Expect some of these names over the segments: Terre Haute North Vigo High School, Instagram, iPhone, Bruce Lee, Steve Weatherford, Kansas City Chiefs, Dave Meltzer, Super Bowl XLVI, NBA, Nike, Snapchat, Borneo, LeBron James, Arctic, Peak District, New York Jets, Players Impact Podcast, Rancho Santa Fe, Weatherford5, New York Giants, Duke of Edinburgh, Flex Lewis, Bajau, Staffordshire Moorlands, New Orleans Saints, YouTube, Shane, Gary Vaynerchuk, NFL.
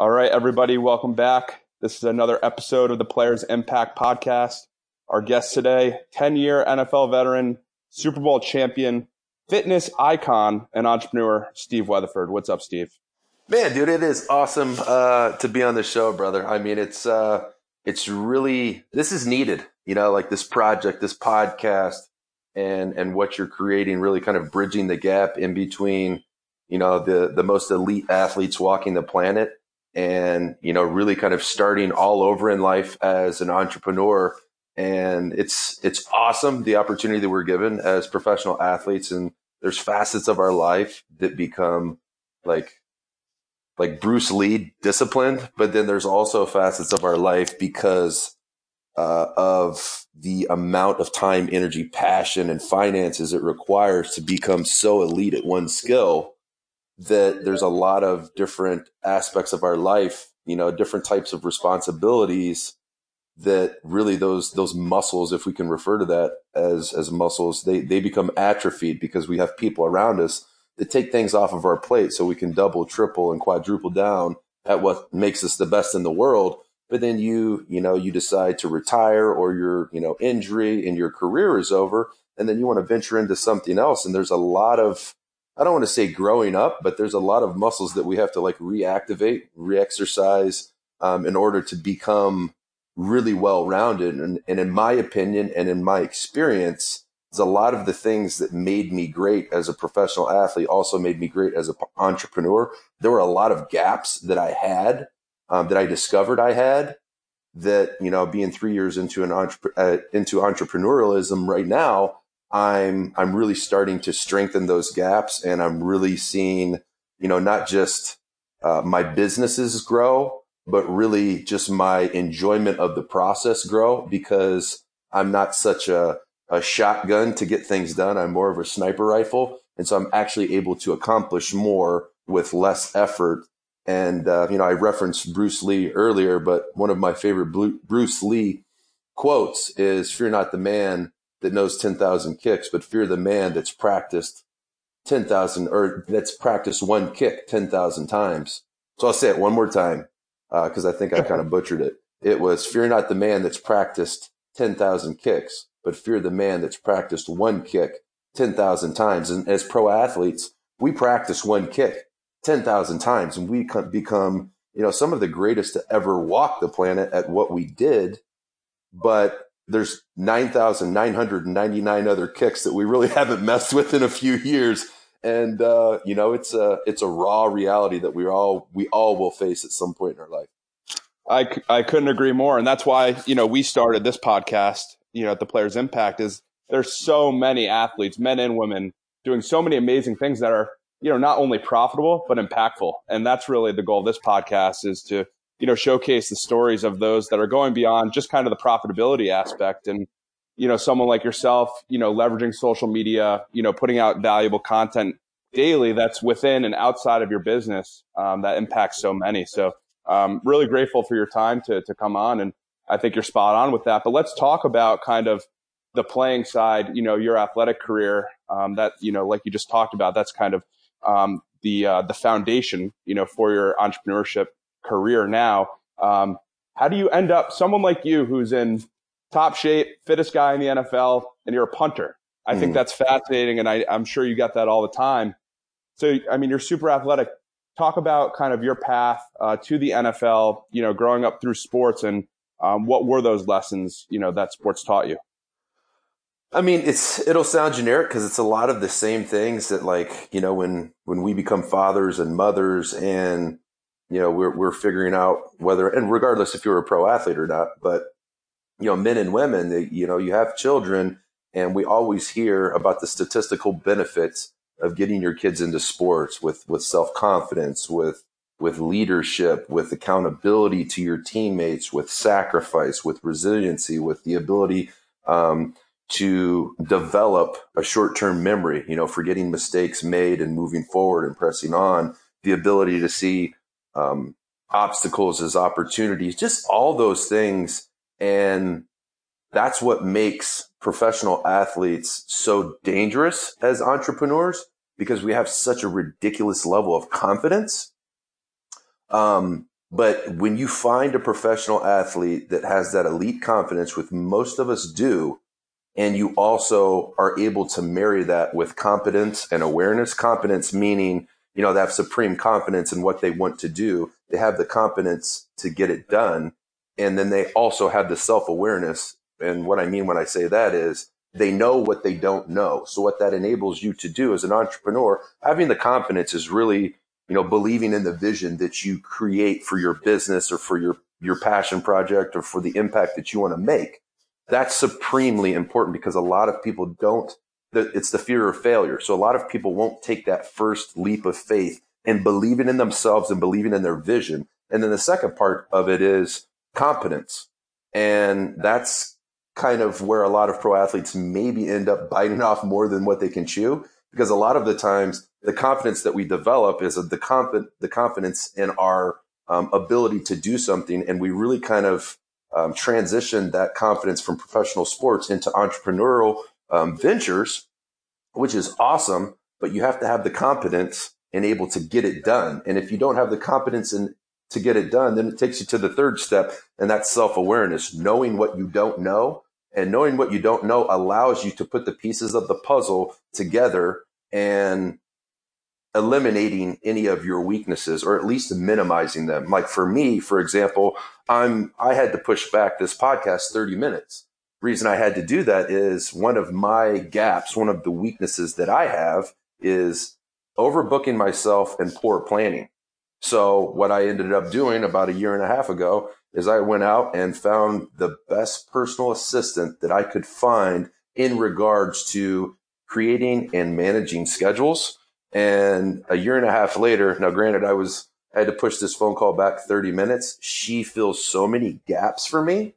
All right, everybody, welcome back. This is another episode of the Players Impact Podcast. Our guest today, 10-year NFL veteran, Super Bowl champion, fitness icon, and entrepreneur, Steve Weatherford. What's up, Steve? Man, dude, it is awesome to be on the show, brother. I mean, it's really, this is needed, you know, like this project, this podcast, and what you're creating, really kind of bridging the gap in between, you know, the most elite athletes walking the planet and, you know, really kind of starting all over in life as an entrepreneur. And it's awesome, the opportunity that we're given as professional athletes. And there's facets of our life that become like Bruce Lee disciplined, but then there's also facets of our life because of the amount of time, energy, passion, and finances it requires to become so elite at one skill that there's a lot of different aspects of our life, you know, different types of responsibilities that really those muscles, if we can refer to that as muscles, they become atrophied because we have people around us that take things off of our plate so we can double, triple, and quadruple down at what makes us the best in the world. But then you decide to retire, or your, you know, injury and your career is over, and then you want to venture into something else. And there's a lot of, I don't want to say growing up, but there's a lot of muscles that we have to like reactivate, re-exercise in order to become really well-rounded. And in my opinion and in my experience, it's a lot of the things that made me great as a professional athlete also made me great as an entrepreneur. There were a lot of gaps that I had, that I discovered I had that, you know, being 3 years into entrepreneurialism right now, I'm really starting to strengthen those gaps. And I'm really seeing, you know, not just my businesses grow, but really just my enjoyment of the process grow, because I'm not such a shotgun to get things done. I'm more of a sniper rifle. And so I'm actually able to accomplish more with less effort. And, you know, I referenced Bruce Lee earlier, but one of my favorite Bruce Lee quotes is, "Fear not the man that knows 10,000 kicks, but fear the man that's practiced 10,000 or that's practiced one kick 10,000 times." So I'll say it one more time, because I think I kind of butchered it. It was, "Fear not the man that's practiced 10,000 kicks, but fear the man that's practiced one kick 10,000 times." And as pro athletes, we practice one kick 10,000 times, and we become, you know, some of the greatest to ever walk the planet at what we did. But there's 9,999 other kicks that we really haven't messed with in a few years. And, you know, it's a raw reality that we all will face at some point in our life. I couldn't agree more. And that's why, you know, we started this podcast, you know, at the Players Impact, is there's so many athletes, men and women, doing so many amazing things that are, you know, not only profitable, but impactful. And that's really the goal of this podcast, is to, you know, showcase the stories of those that are going beyond just kind of the profitability aspect. And, you know, someone like yourself, you know, leveraging social media, you know, putting out valuable content daily that's within and outside of your business, that impacts so many. So really grateful for your time to come on, and I think you're spot on with that. But let's talk about kind of the playing side, you know, your athletic career, that, you know, like you just talked about, that's kind of the foundation, you know, for your entrepreneurship career now. How do you end up, someone like you who's in top shape, fittest guy in the NFL, and you're a punter? I think that's fascinating, and I'm sure you got that all the time. So, I mean, you're super athletic. Talk about kind of your path to the NFL, you know, growing up through sports, and what were those lessons, you know, that sports taught you? I mean, it'll sound generic because it's a lot of the same things that, like, you know, when we become fathers and mothers, and, you know, we're figuring out whether, and regardless if you're a pro athlete or not, but, you know, men and women, they, you know, you have children, and we always hear about the statistical benefits of getting your kids into sports with self-confidence, with leadership, with accountability to your teammates, with sacrifice, with resiliency, with the ability to develop a short-term memory, you know, forgetting mistakes made and moving forward and pressing on, the ability to see obstacles as opportunities, just all those things. And that's what makes professional athletes so dangerous as entrepreneurs, because we have such a ridiculous level of confidence. But when you find a professional athlete that has that elite confidence, which most of us do, and you also are able to marry that with competence and awareness, competence meaning, you know, they have supreme confidence in what they want to do. They have the competence to get it done. And then they also have the self-awareness. And what I mean when I say that is they know what they don't know. So what that enables you to do as an entrepreneur, having the confidence is really, you know, believing in the vision that you create for your business or for your passion project or for the impact that you want to make. That's supremely important because a lot of people don't, it's the fear of failure. So a lot of people won't take that first leap of faith and believing in themselves and believing in their vision. And then the second part of it is competence. And that's kind of where a lot of pro athletes maybe end up biting off more than what they can chew. Because a lot of the times, the confidence that we develop is the confidence in our ability to do something. And we really kind of transition that confidence from professional sports into entrepreneurial ventures, which is awesome. But you have to have the competence and able to get it done. And if you don't have the competence and to get it done, then it takes you to the third step. And that's self-awareness, knowing what you don't know. And knowing what you don't know allows you to put the pieces of the puzzle together and eliminating any of your weaknesses or at least minimizing them. Like for me, for example, I had to push back this podcast 30 minutes. Reason I had to do that is one of my gaps, one of the weaknesses that I have is overbooking myself and poor planning. So what I ended up doing about a year and a half ago is I went out and found the best personal assistant that I could find in regards to creating and managing schedules. And a year and a half later, now granted, I had to push this phone call back 30 minutes. She fills so many gaps for me.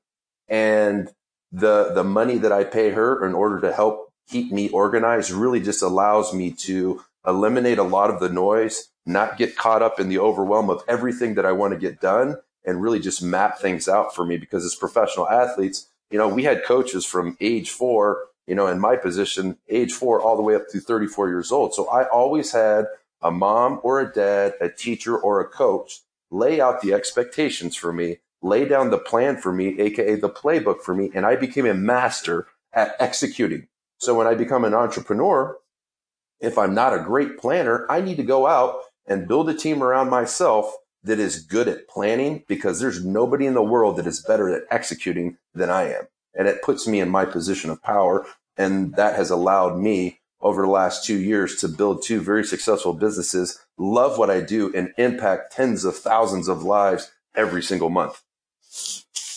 And the money that I pay her in order to help keep me organized really just allows me to eliminate a lot of the noise, not get caught up in the overwhelm of everything that I want to get done, and really just map things out for me. Because as professional athletes, you know, we had coaches from age 4, you know, in my position, age 4 all the way up to 34 years old. So I always had a mom or a dad, a teacher or a coach lay out the expectations for me, lay down the plan for me, aka the playbook for me, and I became a master at executing. So when I become an entrepreneur, if I'm not a great planner, I need to go out and build a team around myself that is good at planning, because there's nobody in the world that is better at executing than I am. And it puts me in my position of power. And that has allowed me over the last 2 years to build 2 very successful businesses, love what I do, and impact tens of thousands of lives every single month.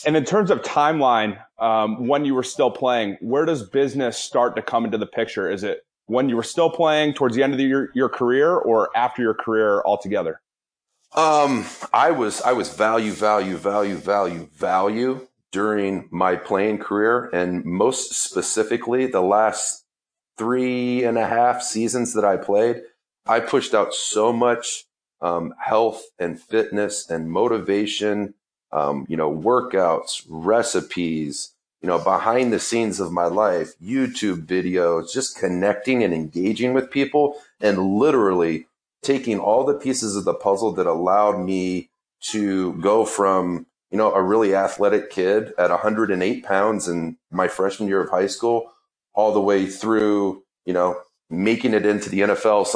And in terms of timeline, when you were still playing, where does business start to come into the picture? Is it when you were still playing, towards the end of your career, or after your career altogether? I was value during my playing career. And most specifically, the last 3.5 seasons that I played, I pushed out so much, health and fitness and motivation, you know, workouts, recipes, you know, behind the scenes of my life, YouTube videos, just connecting and engaging with people, and literally taking all the pieces of the puzzle that allowed me to go from, you know, a really athletic kid at 108 pounds in my freshman year of high school, all the way through, you know, making it into the NFL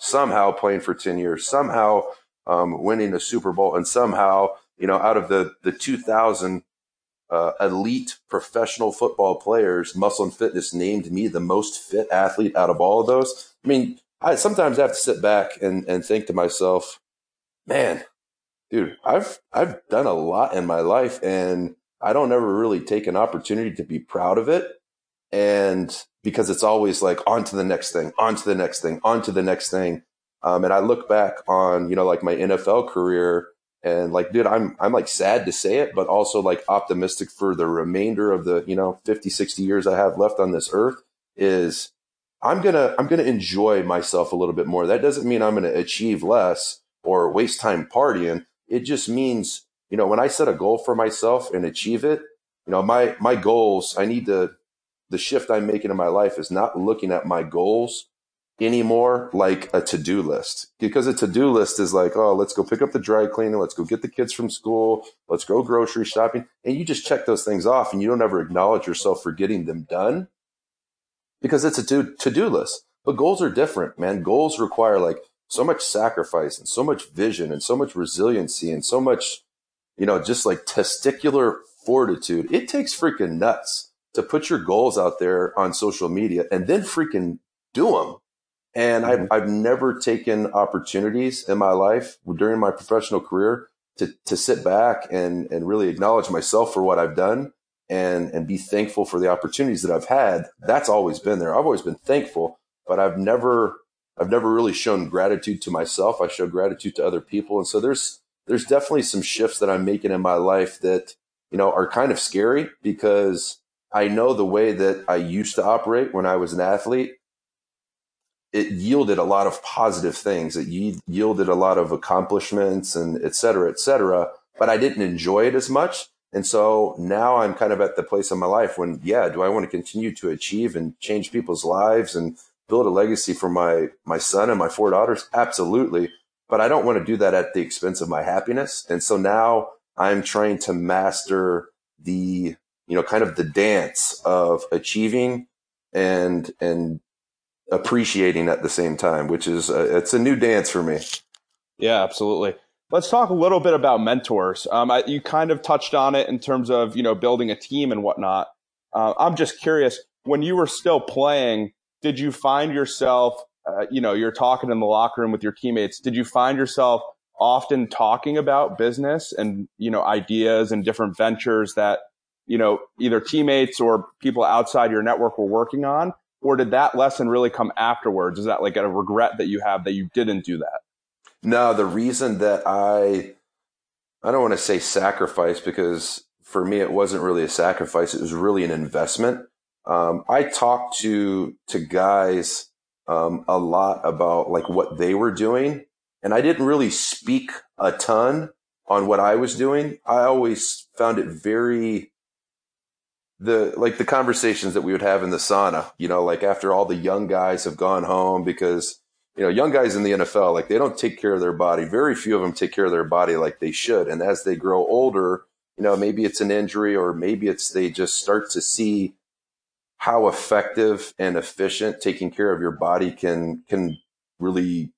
somehow playing for 10 years, somehow winning a Super Bowl, and somehow, you know, out of the 2000 elite professional football players, Muscle and Fitness named me the most fit athlete out of all of those. I mean, I sometimes have to sit back and think to myself, man, dude, I've done a lot in my life, and I don't ever really take an opportunity to be proud of it. And because it's always like on to the next thing, on to the next thing, on to the next thing. And I look back on, you know, like my NFL career, and like, dude, I'm like sad to say it, but also like optimistic for the remainder of the, you know, 50, 60 years I have left on this earth is I'm going to enjoy myself a little bit more. That doesn't mean I'm going to achieve less or waste time partying. It just means, you know, when I set a goal for myself and achieve it, you know, my goals, the shift I'm making in my life is not looking at my goals anymore like a to-do list, because a to-do list is like, oh, let's go pick up the dry cleaner, let's go get the kids from school, let's go grocery shopping. And you just check those things off and you don't ever acknowledge yourself for getting them done because it's a to-do list. But goals are different, man. Goals require like so much sacrifice and so much vision and so much resiliency and so much, you know, just like testicular fortitude. It takes freaking nuts to put your goals out there on social media and then freaking do them. And I've never taken opportunities in my life during my professional career to sit back and really acknowledge myself for what I've done and be thankful for the opportunities that I've had. That's always been there. I've always been thankful, but I've never really shown gratitude to myself. I show gratitude to other people. And so there's definitely some shifts that I'm making in my life that, you know, are kind of scary because I know the way that I used to operate when I was an athlete. It yielded a lot of positive things. It yielded a lot of accomplishments and et cetera, et cetera. But I didn't enjoy it as much. And so now I'm kind of at the place in my life when, yeah, do I want to continue to achieve and change people's lives and build a legacy for my son and my four daughters? Absolutely. But I don't want to do that at the expense of my happiness. And so now I'm trying to master the, you know, kind of the dance of achieving and appreciating at the same time, which is it's a new dance for me. Yeah, absolutely. Let's talk a little bit about mentors. You kind of touched on it in terms of, you know, building a team and whatnot. I'm just curious, when you were still playing, did you find yourself, you know, you're talking in the locker room with your teammates, did you find yourself often talking about business and, you know, ideas and different ventures that, you know, either teammates or people outside your network were working on? Or did that lesson really come afterwards? Is that like a regret that you have that you didn't do that? No, the reason that I don't want to say sacrifice, because for me, it wasn't really a sacrifice. It was really an investment. I talked to guys a lot about like what they were doing, and I didn't really speak a ton on what I was doing. I always found it very... The conversations that we would have in the sauna, you know, like after all the young guys have gone home, because, you know, young guys in the NFL, like they don't take care of their body. Very few of them take care of their body like they should. And as they grow older, you know, maybe it's an injury or maybe it's they just start to see how effective and efficient taking care of your body can really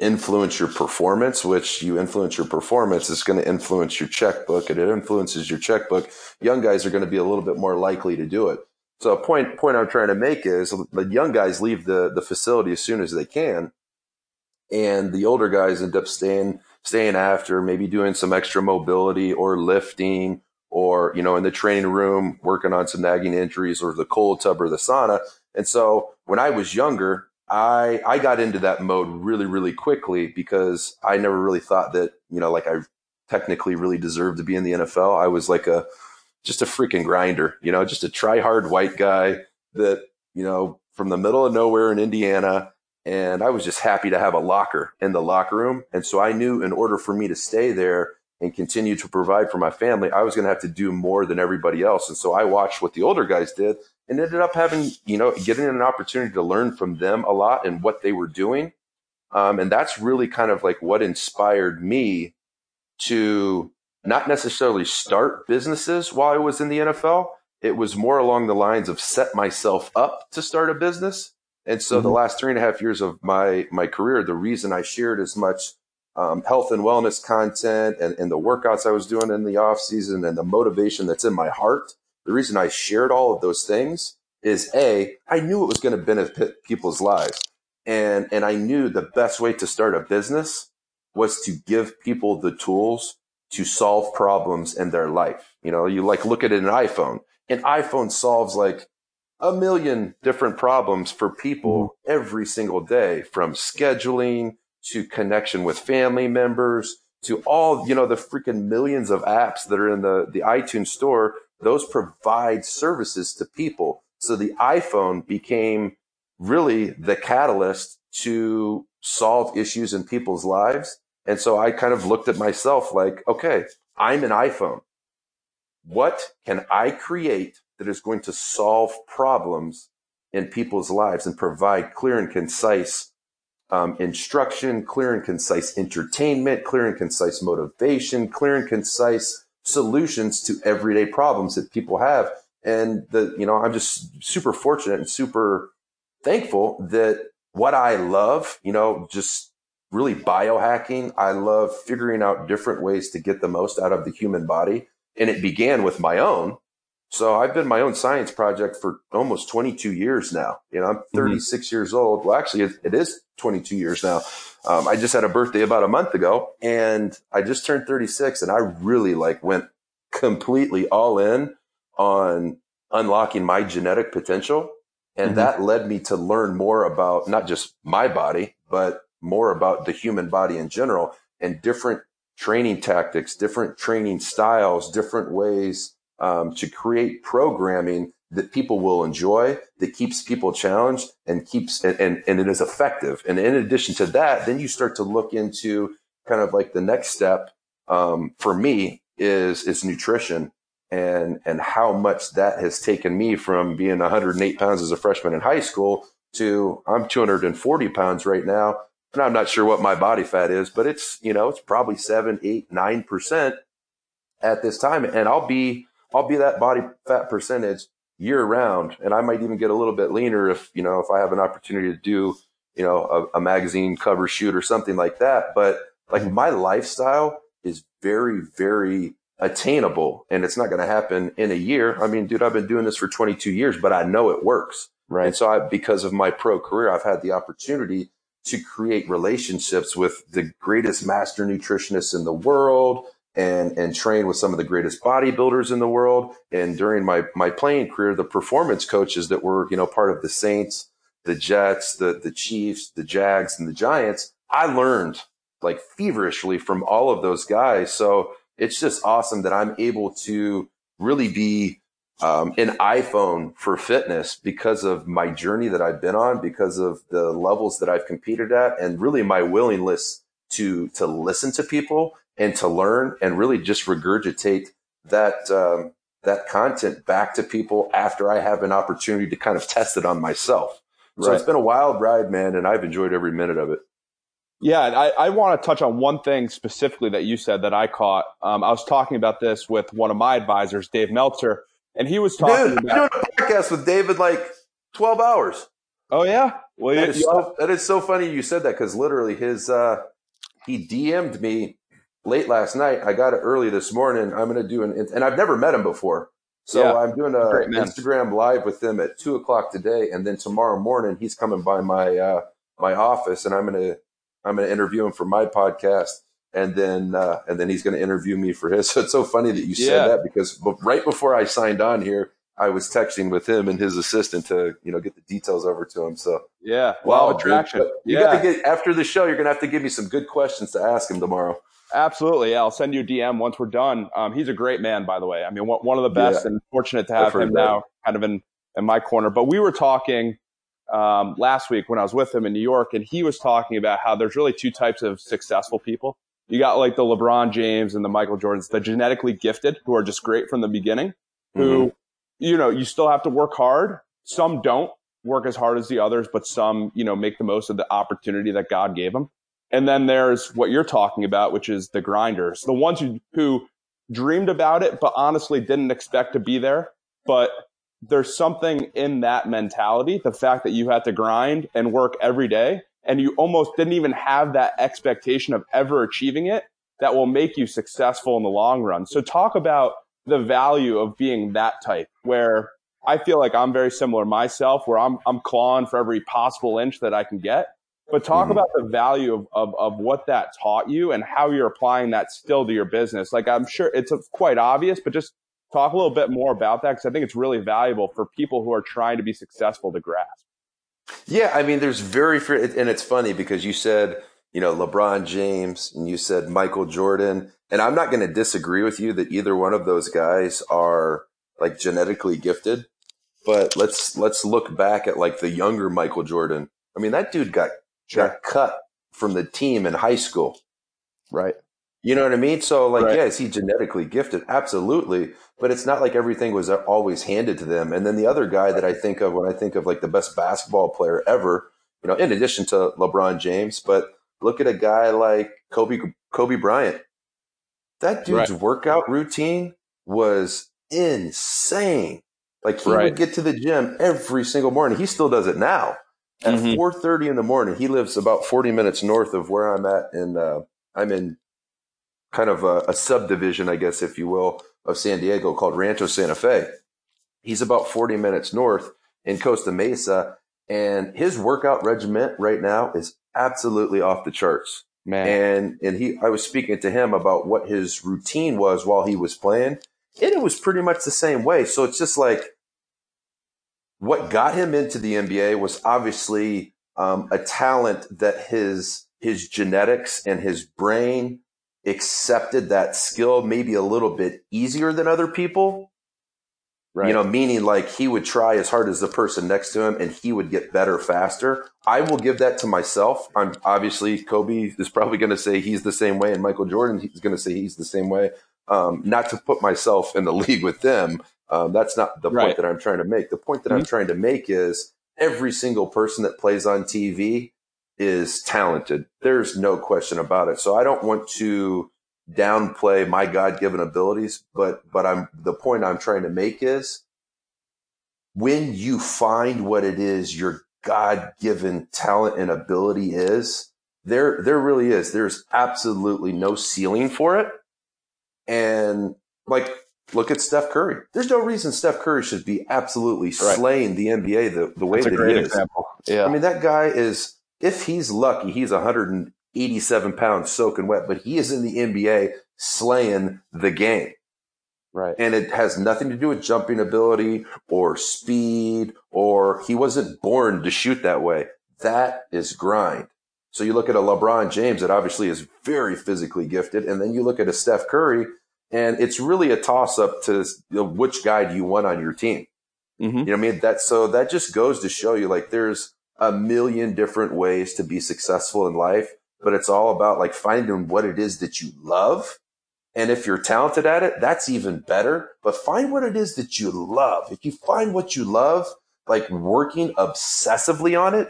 influence your performance, which you influence your performance is going to influence your checkbook, and it influences your checkbook. Young guys are going to be a little bit more likely to do it. So a point I'm trying to make is the young guys leave the facility as soon as they can, and the older guys end up staying after, maybe doing some extra mobility or lifting or, you know, in the training room working on some nagging injuries or the cold tub or the sauna. And so when I was younger, I got into that mode really, really quickly because I never really thought that, you know, like I technically really deserved to be in the NFL. I was like just a freaking grinder, you know, just a try hard white guy that, you know, from the middle of nowhere in Indiana. And I was just happy to have a locker in the locker room. And so I knew in order for me to stay there and continue to provide for my family, I was going to have to do more than everybody else. And so I watched what the older guys did and ended up having, you know, getting an opportunity to learn from them a lot and what they were doing. And that's really kind of like what inspired me to not necessarily start businesses while I was in the NFL. It was more along the lines of set myself up to start a business. And so the last 3.5 years of my career, the reason I shared as much health and wellness content and the workouts I was doing in the off season and the motivation that's in my heart, the reason I shared all of those things is I knew it was going to benefit people's lives. And I knew the best way to start a business was to give people the tools to solve problems in their life. You know, you like look at an iPhone. An iPhone solves like a million different problems for people every single day, from scheduling to connection with family members, to all, you know, the freaking millions of apps that are in the iTunes store. Those provide services to people. So the iPhone became really the catalyst to solve issues in people's lives. And so I kind of looked at myself like, okay, I'm an iPhone. What can I create that is going to solve problems in people's lives and provide clear and concise instruction, clear and concise entertainment, clear and concise motivation, clear and concise solutions to everyday problems that people have. And I'm just super fortunate and super thankful that what I love, just really biohacking, I love figuring out different ways to get the most out of the human body. And it began with my own. So I've been my own science project for almost 22 years now. I'm 36 years old. Well, actually, it is 22 years now. I just had a birthday about a month ago, and I just turned 36, and I really went completely all in on unlocking my genetic potential. And that led me to learn more about not just my body, but more about the human body in general, and different training tactics, different training styles, different ways to create programming that people will enjoy, that keeps people challenged and keeps and it is effective. And in addition to that, then you start to look into kind of the next step for me is nutrition and how much that has taken me from being 108 pounds as a freshman in high school to I'm 240 pounds right now. And I'm not sure what my body fat is, but it's, it's probably 7, 8, 9% at this time. And I'll be that body fat percentage year round. And I might even get a little bit leaner if I have an opportunity to do, a magazine cover shoot or something like that. But my lifestyle is very, very attainable, and it's not going to happen in a year. I mean, dude, I've been doing this for 22 years, but I know it works. Right. And so because of my pro career, I've had the opportunity to create relationships with the greatest master nutritionists in the world, and train with some of the greatest bodybuilders in the world. And during my playing career, the performance coaches that were, part of the Saints, the Jets, the Chiefs, the Jags, and the Giants, I learned feverishly from all of those guys. So it's just awesome that I'm able to really be an iPhone for fitness because of my journey that I've been on, because of the levels that I've competed at, and really my willingness to listen to people and to learn, and really just regurgitate that content back to people after I have an opportunity to kind of test it on myself. Right. So it's been a wild ride, man, and I've enjoyed every minute of it. Yeah, and I want to touch on one thing specifically that you said that I caught. I was talking about this with one of my advisors, Dave Meltzer, and he was talking about doing a podcast with David 12 hours. Oh, yeah? Well, that is so funny you said that, because literally his he DM'd me late last night. I got it early this morning. I'm going to do and I've never met him before. So yeah, I'm doing an Instagram live with him at 2 o'clock today, and then tomorrow morning he's coming by my office, and I'm going to interview him for my podcast, and then he's going to interview me for his. So it's so funny that you said that, because right before I signed on here, I was texting with him and his assistant to, get the details over to him. So yeah, wow, attraction. After the show, you're going to have to give me some good questions to ask him tomorrow. Absolutely. Yeah, I'll send you a DM once we're done. He's a great man, by the way. I mean, one of the best, and fortunate to have him now kind of in my corner. But we were talking last week when I was with him in New York, and he was talking about how there's really two types of successful people. You got the LeBron James and the Michael Jordans, the genetically gifted who are just great from the beginning, who, you still have to work hard. Some don't work as hard as the others, but some, make the most of the opportunity that God gave them. And then there's what you're talking about, which is the grinders, the ones who dreamed about it, but honestly didn't expect to be there. But there's something in that mentality, the fact that you had to grind and work every day, and you almost didn't even have that expectation of ever achieving it, that will make you successful in the long run. So talk about the value of being that type, where I feel like I'm very similar myself, where I'm clawing for every possible inch that I can get. But talk about the value of what that taught you and how you're applying that still to your business. I'm sure it's quite obvious, but just talk a little bit more about that, because I think it's really valuable for people who are trying to be successful to grasp. Yeah, I mean, there's very few, and it's funny because you said, LeBron James, and you said Michael Jordan, and I'm not going to disagree with you that either one of those guys are genetically gifted. But let's look back at the younger Michael Jordan. I mean, that dude got cut from the team in high school. Right. You know what I mean? So, like, right. Yeah, is he genetically gifted? Absolutely. But it's not like everything was always handed to them. And then the other guy that I think of when I think of, like, the best basketball player ever, you know, in addition to LeBron James, but look at a guy like Kobe Bryant. That dude's right. workout routine was insane. Like, he right. would get to the gym every single morning. He still does it now. At 4:30 in the morning, he lives about 40 minutes north of where I'm at. And I'm in kind of a subdivision, I guess, if you will, of San Diego called Rancho Santa Fe. He's about 40 minutes north in Costa Mesa, and his workout regimen right now is absolutely off the charts. Man. And I was speaking to him about what his routine was while he was playing, and it was pretty much the same way. So it's just like what got him into the NBA was obviously a talent that his genetics and his brain accepted that skill maybe a little bit easier than other people, right? You know, meaning like he would try as hard as the person next to him and he would get better faster. I will give that to myself. I'm obviously, Kobe is probably going to say he's the same way, and Michael Jordan is going to say he's the same way. Not to put myself in the league with them. That's not the right. point that I'm trying to make. The point that I'm trying to make is every single person that plays on TV is talented. There's no question about it. So I don't want to downplay my God-given abilities, but the point I'm trying to make is when you find what it is your God-given talent and ability is, there really is. There's absolutely no ceiling for it. And like, look at Steph Curry. There's no reason Steph Curry should be absolutely right. slaying the NBA the way that he is. Yeah. I mean, that guy is, if he's lucky, he's 187 pounds soaking wet, but he is in the NBA slaying the game. Right. And it has nothing to do with jumping ability or speed, or he wasn't born to shoot that way. That is grind. So you look at a LeBron James that obviously is very physically gifted, and then you look at a Steph Curry, and it's really a toss-up to, you know, which guy do you want on your team. Mm-hmm. You know what I mean? That just goes to show you, like, there's a million different ways to be successful in life, but it's all about like finding what it is that you love. And if you're talented at it, that's even better, but find what it is that you love. If you find what you love, like working obsessively on it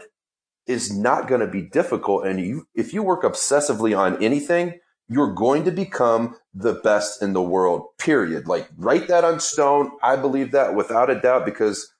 is not going to be difficult. And if you work obsessively on anything, you're going to become the best in the world, period. Like, write that on stone. I believe that without a doubt, because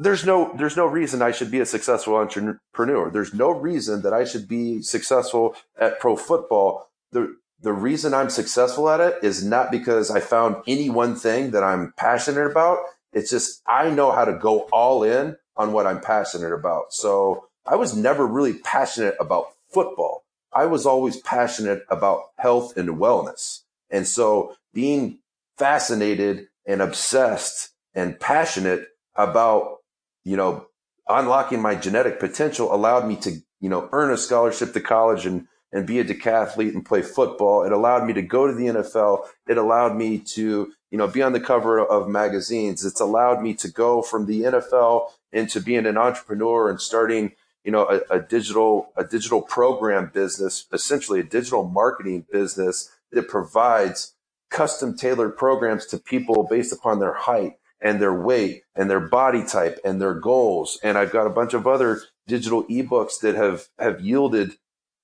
there's no reason I should be a successful entrepreneur. There's no reason that I should be successful at pro football. The reason I'm successful at it is not because I found any one thing that I'm passionate about. It's just I know how to go all in on what I'm passionate about. So I was never really passionate about football. I was always passionate about health and wellness. And so being fascinated and obsessed and passionate about, you know, unlocking my genetic potential allowed me to, you know, earn a scholarship to college and be a decathlete and play football. It allowed me to go to the NFL. It allowed me to, you know, be on the cover of magazines. It's allowed me to go from the NFL into being an entrepreneur and starting, you know, a digital program business, essentially a digital marketing business that provides custom tailored programs to people based upon their height and their weight and their body type and their goals. And I've got a bunch of other digital ebooks that have yielded,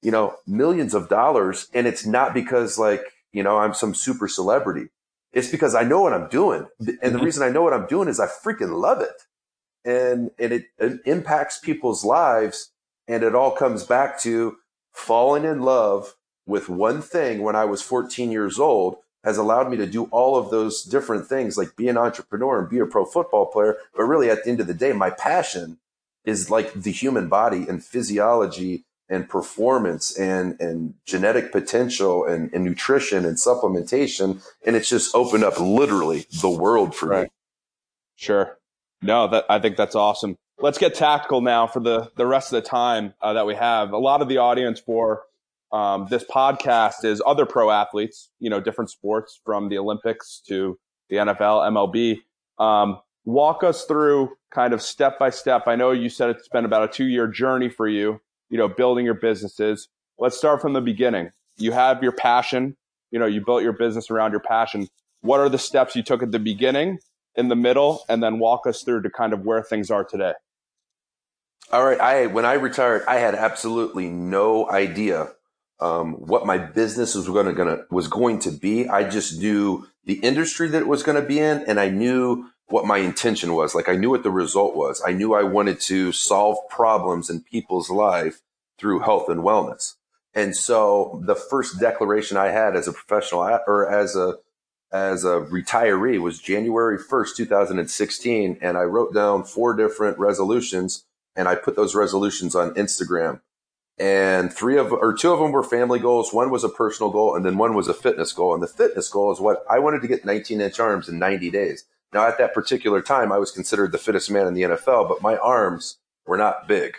you know, millions of dollars. And it's not because, like, you know, I'm some super celebrity. It's because I know what I'm doing. And the reason I know what I'm doing is I freaking love it. And it impacts people's lives. And it all comes back to falling in love with one thing when I was 14 years old has allowed me to do all of those different things, like be an entrepreneur and be a pro football player. But really, at the end of the day, my passion is like the human body and physiology and performance and genetic potential and nutrition and supplementation. And it's just opened up literally the world for me. Sure. No, I think that's awesome. Let's get tactical now for the rest of the time that we have. A lot of the audience for this podcast is other pro athletes, you know, different sports from the Olympics to the NFL, MLB. Walk us through kind of step by step. I know you said it's been about a 2-year journey for you, you know, building your businesses. Let's start from the beginning. you have your passion, you know, you built your business around your passion. What are the steps you took at the beginning, in the middle, and then walk us through to kind of where things are today? All right. When I retired, I had absolutely no idea what my business was going to be. I just knew the industry that it was going to be in, and I knew what my intention was. Like, I knew what the result was. I knew I wanted to solve problems in people's life through health and wellness. And so the first declaration I had as a professional or as a retiree was January 1st, 2016. And I wrote down 4 different resolutions, and I put those resolutions on Instagram. And 2 of them were family goals. 1 was a personal goal, and then 1 was a fitness goal. And the fitness goal is what I wanted to get 19-inch arms in 90 days. Now, at that particular time, I was considered the fittest man in the NFL, but my arms were not big.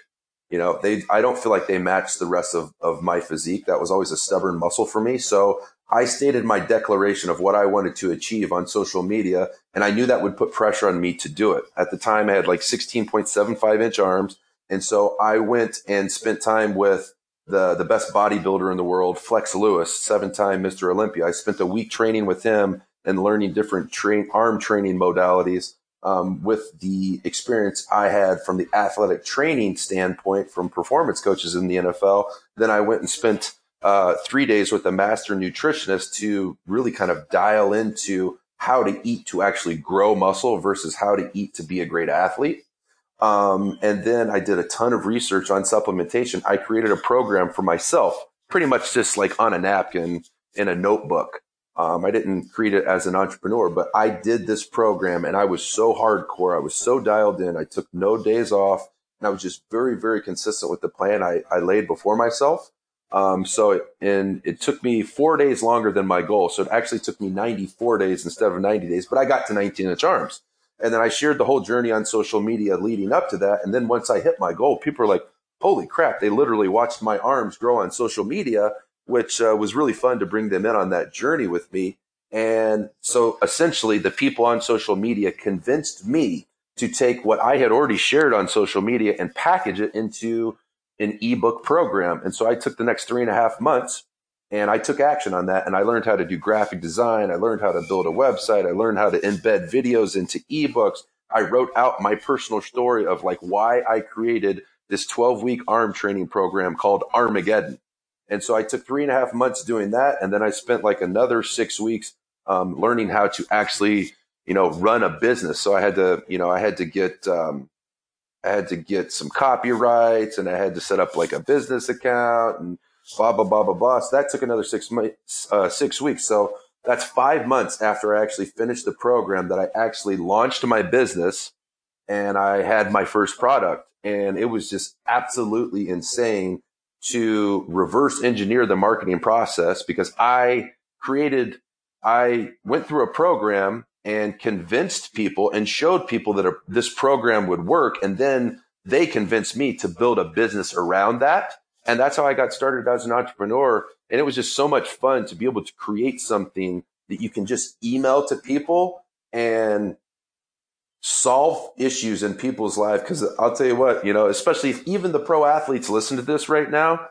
You know, I don't feel like they matched the rest of my physique. That was always a stubborn muscle for me. So I stated my declaration of what I wanted to achieve on social media, and I knew that would put pressure on me to do it. At the time, I had like 16.75-inch arms. And so I went and spent time with the best bodybuilder in the world, Flex Lewis, 7-time Mr. Olympia. I spent a week training with him and learning different arm training modalities with the experience I had from the athletic training standpoint from performance coaches in the NFL. Then I went and spent 3 days with a master nutritionist to really kind of dial into how to eat to actually grow muscle versus how to eat to be a great athlete. And then I did a ton of research on supplementation. I created a program for myself, pretty much just like on a napkin in a notebook. I didn't create it as an entrepreneur, but I did this program, and I was so hardcore. I was so dialed in. I took no days off, and I was just very, very consistent with the plan I laid before myself. It took me 4 days longer than my goal. So it actually took me 94 days instead of 90 days, but I got to 19-inch arms. And then I shared the whole journey on social media leading up to that. And then once I hit my goal, people were like, holy crap, they literally watched my arms grow on social media, which was really fun to bring them in on that journey with me. And so essentially the people on social media convinced me to take what I had already shared on social media and package it into an ebook program. And so I took the next 3.5 months and I took action on that. And I learned how to do graphic design. I learned how to build a website. I learned how to embed videos into ebooks. I wrote out my personal story of like why I created this 12-week arm training program called Armageddon. And so I took 3.5 months doing that. And then I spent like another 6 weeks learning how to actually, you know, run a business. So I had to get some copyrights, and I had to set up like a business account and blah, blah, blah, blah, blah. So that took another 6 weeks. So that's 5 months after I actually finished the program that I actually launched my business, and I had my first product. And it was just absolutely insane to reverse engineer the marketing process, because I went through a program and convinced people and showed people that this program would work. And then they convinced me to build a business around that. And that's how I got started as an entrepreneur. And it was just so much fun to be able to create something that you can just email to people and solve issues in people's lives. Because I'll tell you what, you know, especially if even the pro athletes listen to this right now,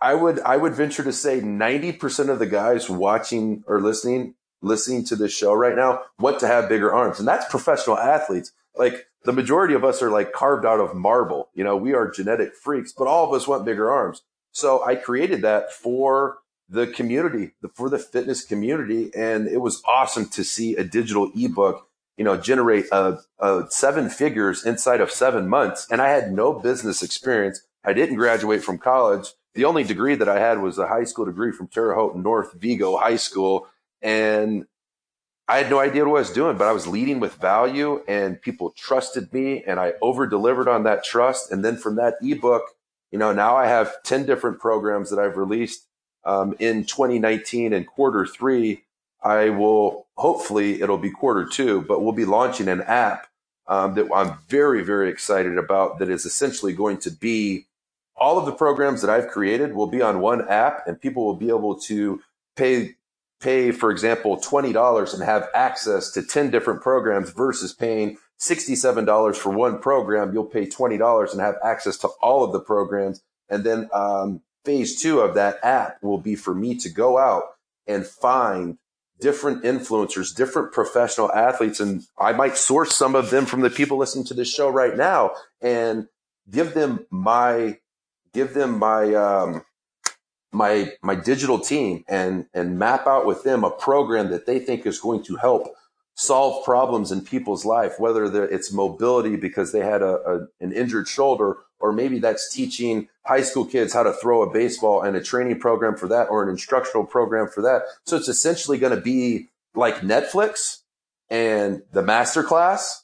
I would venture to say 90% of the guys watching or listening to this show right now want to have bigger arms. And that's professional athletes. Like, the majority of us are like carved out of marble. You know, we are genetic freaks, but all of us want bigger arms. So I created that for the community, for the fitness community. And it was awesome to see a digital ebook, you know, generate a 7 figures inside of 7 months. And I had no business experience. I didn't graduate from college. The only degree that I had was a high school degree from Terre Haute North Vigo High School. And I had no idea what I was doing, but I was leading with value, and people trusted me, and I over-delivered on that trust. And then from that ebook, you know, now I have 10 different programs that I've released in 2019, and Q3. Hopefully it'll be Q2, but we'll be launching an app that I'm very, very excited about, that is essentially going to be all of the programs that I've created will be on one app, and people will be able to pay, for example, $20 and have access to 10 different programs versus paying $67 for one program. You'll pay $20 and have access to all of the programs. And then phase two of that app will be for me to go out and find different influencers, different professional athletes. And I might source some of them from the people listening to this show right now and give them my digital team and map out with them a program that they think is going to help solve problems in people's life, whether it's mobility because they had an injured shoulder, or maybe that's teaching high school kids how to throw a baseball and a training program for that, or an instructional program for that. So it's essentially going to be like Netflix and the masterclass,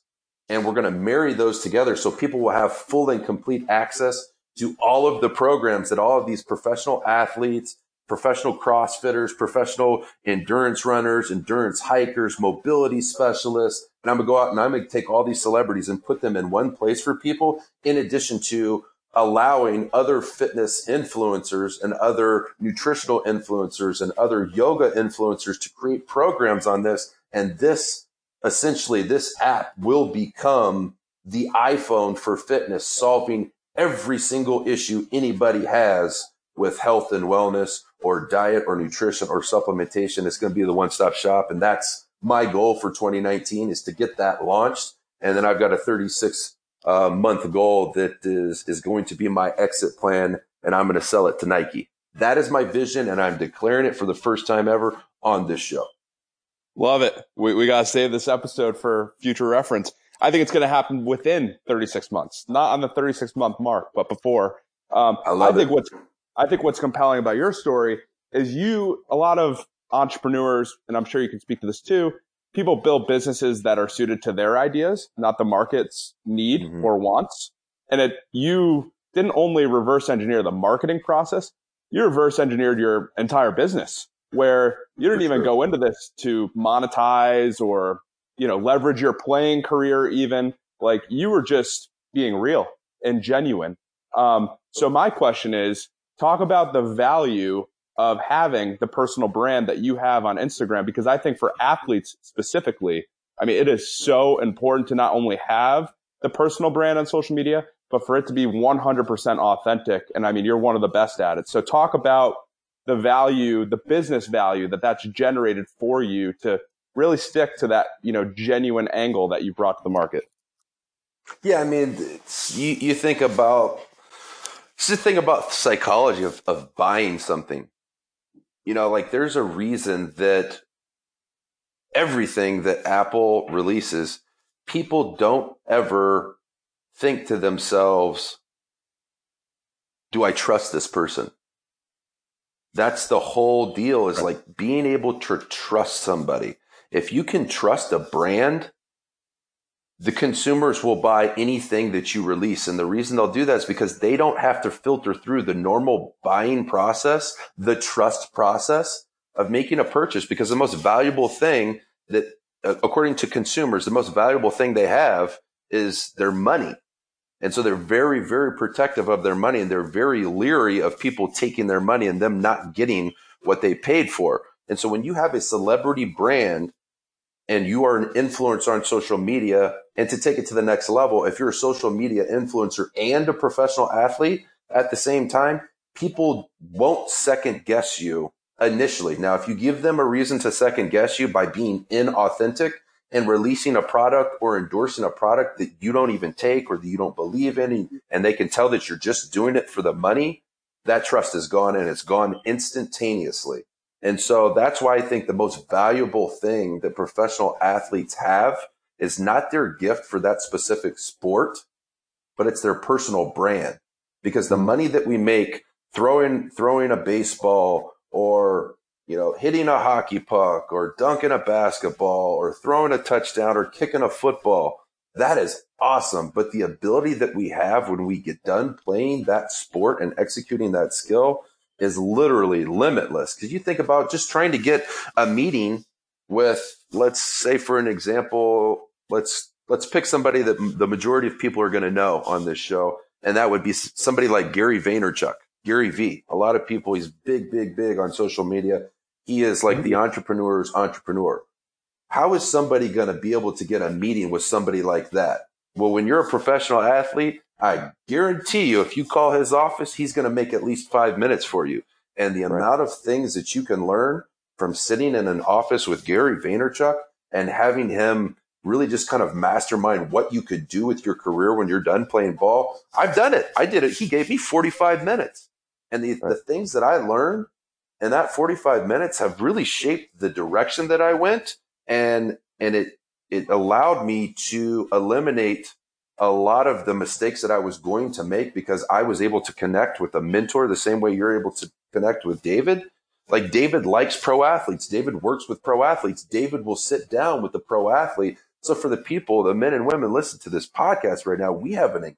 and we're going to marry those together so people will have full and complete access to all of the programs that all of these professional athletes, professional CrossFitters, professional endurance runners, endurance hikers, mobility specialists. And I'm going to go out and I'm going to take all these celebrities and put them in one place for people, in addition to allowing other fitness influencers and other nutritional influencers and other yoga influencers to create programs on this. And this, essentially, this app will become the iPhone for fitness, solving every single issue anybody has with health and wellness or diet or nutrition or supplementation. It's going to be the one-stop shop. And that's my goal for 2019, is to get that launched. And then I've got a 36-month goal that is going to be my exit plan, and I'm going to sell it to Nike. That is my vision, and I'm declaring it for the first time ever on this show. Love it. We got to save this episode for future reference. I think it's going to happen within 36 months, not on the 36-month mark, but before. I think what's compelling about your story is a lot of entrepreneurs, and I'm sure you can speak to this too, people build businesses that are suited to their ideas, not the market's need or wants. And you didn't only reverse engineer the marketing process, you reverse engineered your entire business, where you didn't even go into this to monetize or, leverage your playing career even. Like, you were just being real and genuine. So my question is, talk about the value of having the personal brand that you have on Instagram, because I think for athletes specifically, I mean, it is so important to not only have the personal brand on social media, but for it to be 100% authentic. And I mean, you're one of the best at it. So talk about the value, the business value that's generated for you to really stick to that, genuine angle that you brought to the market. Yeah, I mean, It's the thing about psychology of buying something. There's a reason that everything that Apple releases, people don't ever think to themselves, do I trust this person? That's the whole deal, is like being able to trust somebody. If you can trust a brand, the consumers will buy anything that you release. And the reason they'll do that is because they don't have to filter through the normal buying process, the trust process of making a purchase, because the most valuable thing that, according to consumers, the most valuable thing they have is their money. And so they're very, very protective of their money, and they're very leery of people taking their money and them not getting what they paid for. And so when you have a celebrity brand and you are an influencer on social media, and to take it to the next level, if you're a social media influencer and a professional athlete at the same time, people won't second guess you initially. Now, if you give them a reason to second guess you by being inauthentic and releasing a product or endorsing a product that you don't even take or that you don't believe in, and they can tell that you're just doing it for the money, that trust is gone, and it's gone instantaneously. And so that's why I think the most valuable thing that professional athletes have is not their gift for that specific sport, but it's their personal brand. Because the money that we make throwing a baseball, or hitting a hockey puck, or dunking a basketball, or throwing a touchdown, or kicking a football, that is awesome. But the ability that we have when we get done playing that sport and executing that skill is literally limitless. Because you think about just trying to get a meeting with, let's say for an example, let's pick somebody that the majority of people are going to know on this show, and that would be somebody like Gary Vaynerchuk, Gary V. A lot of people, he's big on social media. He is like the entrepreneur's entrepreneur. How is somebody going to be able to get a meeting with somebody like that? Well, when you're a professional athlete, I guarantee you, if you call his office, he's going to make at least 5 minutes for you. And the amount of things that you can learn from sitting in an office with Gary Vaynerchuk and having him really just kind of mastermind what you could do with your career when you're done playing ball. I've done it. I did it. He gave me 45 minutes. And the things that I learned in that 45 minutes have really shaped the direction that I went. And it allowed me to eliminate a lot of the mistakes that I was going to make because I was able to connect with a mentor the same way you're able to connect with David. Like David likes pro athletes. David works with pro athletes. David will sit down with the pro athlete. So for the people, the men and women listen to this podcast right now, we have an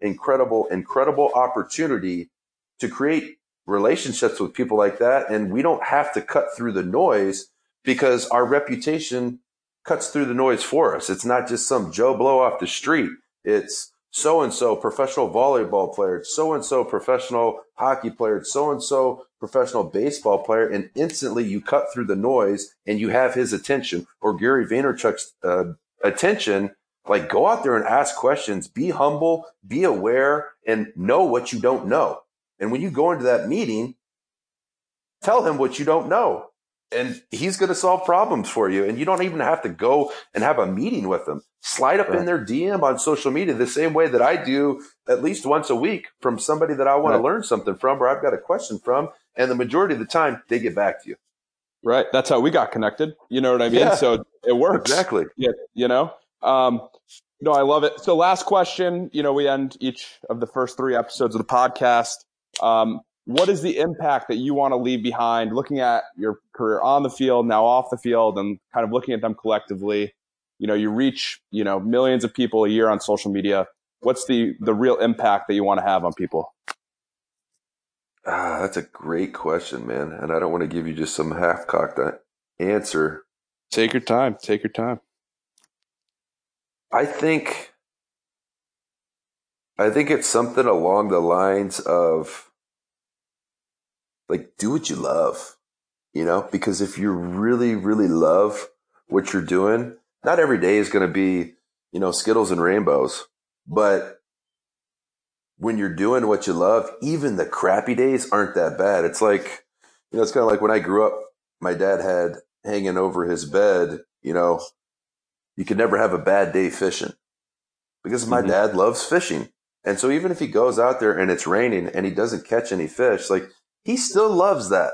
incredible opportunity to create relationships with people like that. And we don't have to cut through the noise because our reputation cuts through the noise for us. It's not just some Joe Blow off the street. It's so-and-so professional volleyball player, so-and-so professional hockey player, so-and-so professional baseball player, and instantly you cut through the noise and you have his attention or Gary Vaynerchuk's attention. Like, go out there and ask questions, be humble, be aware, and know what you don't know. And when you go into that meeting, tell him what you don't know. And he's going to solve problems for you. And you don't even have to go and have a meeting with them. Slide up in their DM on social media the same way that I do at least once a week from somebody that I want to learn something from or I've got a question from. And the majority of the time, they get back to you. Right. That's how we got connected. You know what I mean? Yeah. So it works. Exactly. Yeah. You know? No, I love it. So last question. You know, we end each of the first three episodes of the podcast. What is the impact that you want to leave behind looking at your career on the field, now off the field, and kind of looking at them collectively? You know, you reach, you know, millions of people a year on social media. What's the real impact that you want to have on people? That's a great question, man. And I don't want to give you just some half-cocked answer. Take your time. Take your time. I think it's something along the lines of, like, do what you love, you know, because if you really, really love what you're doing, not every day is going to be, you know, Skittles and rainbows. But when you're doing what you love, even the crappy days aren't that bad. It's like, you know, it's kind of like when I grew up, my dad had hanging over his bed, you know, you could never have a bad day fishing because my dad loves fishing. And so even if he goes out there and it's raining and he doesn't catch any fish, like, he still loves that,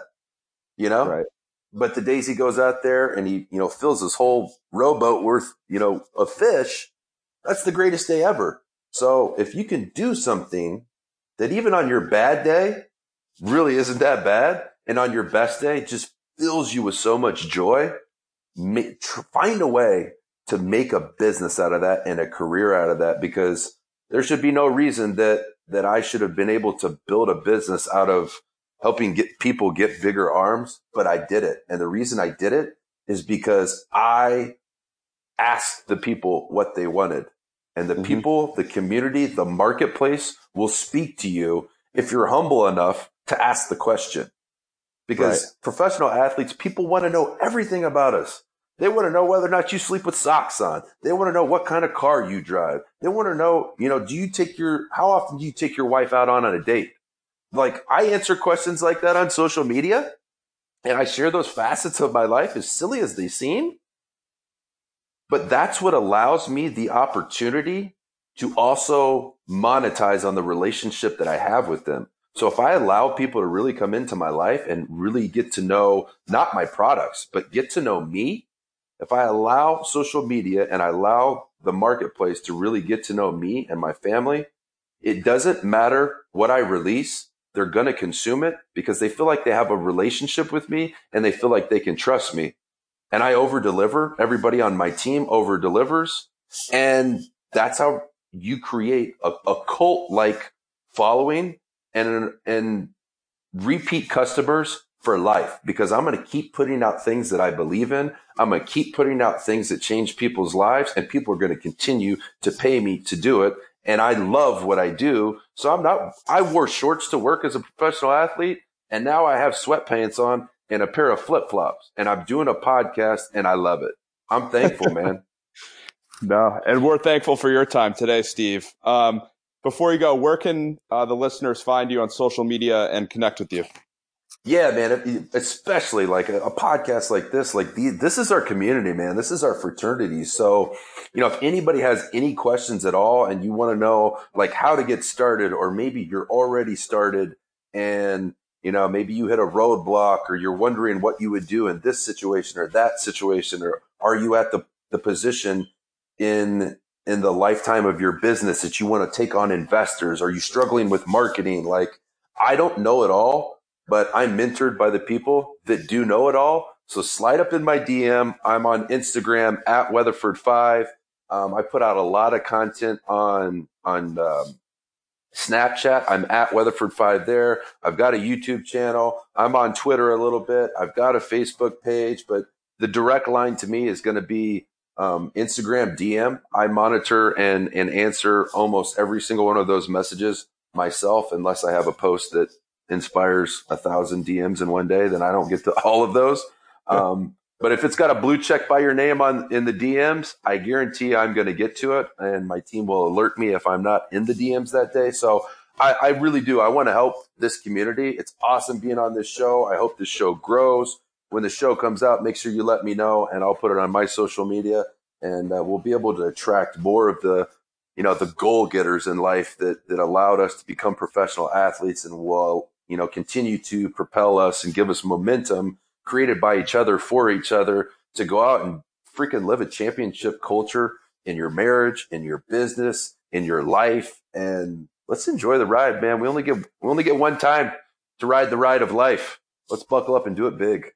you know, but the days he goes out there and he, you know, fills his whole rowboat worth, you know, of fish, that's the greatest day ever. So if you can do something that even on your bad day really isn't that bad, and on your best day just fills you with so much joy, find a way to make a business out of that and a career out of that, because there should be no reason that I should have been able to build a business out of helping get people get bigger arms, but I did it. And the reason I did it is because I asked the people what they wanted. And the people, the community, the marketplace will speak to you if you're humble enough to ask the question. Because professional athletes, people want to know everything about us. They want to know whether or not you sleep with socks on. They want to know what kind of car you drive. They want to know, you know, how often do you take your wife out on a date? Like, I answer questions like that on social media, and I share those facets of my life, as silly as they seem. But that's what allows me the opportunity to also monetize on the relationship that I have with them. So if I allow people to really come into my life and really get to know not my products, but get to know me, if I allow social media and I allow the marketplace to really get to know me and my family, it doesn't matter what I release. They're going to consume it because they feel like they have a relationship with me and they feel like they can trust me. And I over-deliver. Everybody on my team over-delivers. And that's how you create a cult-like following and repeat customers for life, because I'm going to keep putting out things that I believe in. I'm going to keep putting out things that change people's lives, and people are going to continue to pay me to do it. And I love what I do. So I wore shorts to work as a professional athlete, and now I have sweatpants on and a pair of flip-flops, and I'm doing a podcast, and I love it. I'm thankful, man. No, and we're thankful for your time today, Steve. Before you go, where can the listeners find you on social media and connect with you? Yeah, man, especially like a podcast like this. Like, this is our community, man. This is our fraternity. So, you know, if anybody has any questions at all and you want to know like how to get started, or maybe you're already started and, you know, maybe you hit a roadblock or you're wondering what you would do in this situation or that situation, or are you at the position in the lifetime of your business that you want to take on investors? Are you struggling with marketing? Like, I don't know it all, but I'm mentored by the people that do know it all. So slide up in my DM. I'm on Instagram at Weatherford5. I put out a lot of content on Snapchat. I'm at Weatherford5 there. I've got a YouTube channel. I'm on Twitter a little bit. I've got a Facebook page, but the direct line to me is going to be Instagram DM. I monitor and answer almost every single one of those messages myself, unless I have a post that inspires 1,000 DMs in one day, then I don't get to all of those. But if it's got a blue check by your name in the DMs, I guarantee I'm going to get to it, and my team will alert me if I'm not in the DMs that day. So I really do. I want to help this community. It's awesome being on this show. I hope this show grows. When the show comes out, make sure you let me know, and I'll put it on my social media, and we'll be able to attract more of the goal getters in life that allowed us to become professional athletes, and will, you know, continue to propel us and give us momentum created by each other for each other to go out and freaking live a championship culture in your marriage, in your business, in your life. And let's enjoy the ride, man. We only get one time to ride the ride of life. Let's buckle up and do it big.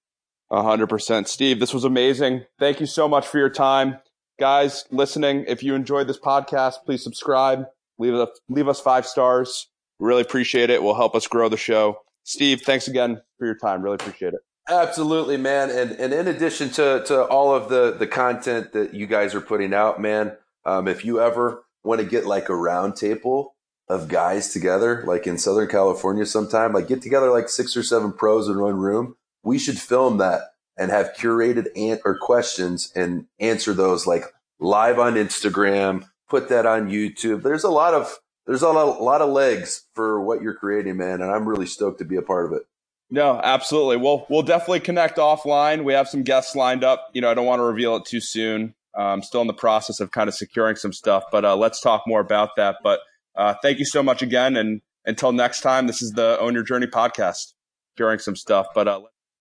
100%. Steve, this was amazing. Thank you so much for your time. Guys listening, if you enjoyed this podcast, please subscribe. Leave us 5 stars. Really appreciate it. Will help us grow the show. Steve, thanks again for your time. Really appreciate it. Absolutely, man. And in addition to all of the content that you guys are putting out, man, if you ever want to get like a round table of guys together, like in Southern California sometime, like get together like 6 or 7 pros in one room. We should film that and have curated or questions and answer those like live on Instagram, put that on YouTube. There's a lot of legs for what you're creating, man. And I'm really stoked to be a part of it. No, absolutely. Well, we'll definitely connect offline. We have some guests lined up. You know, I don't want to reveal it too soon. I'm still in the process of kind of securing some stuff, but let's talk more about that. But thank you so much again. And until next time, this is the Own Your Journey podcast, securing some stuff, but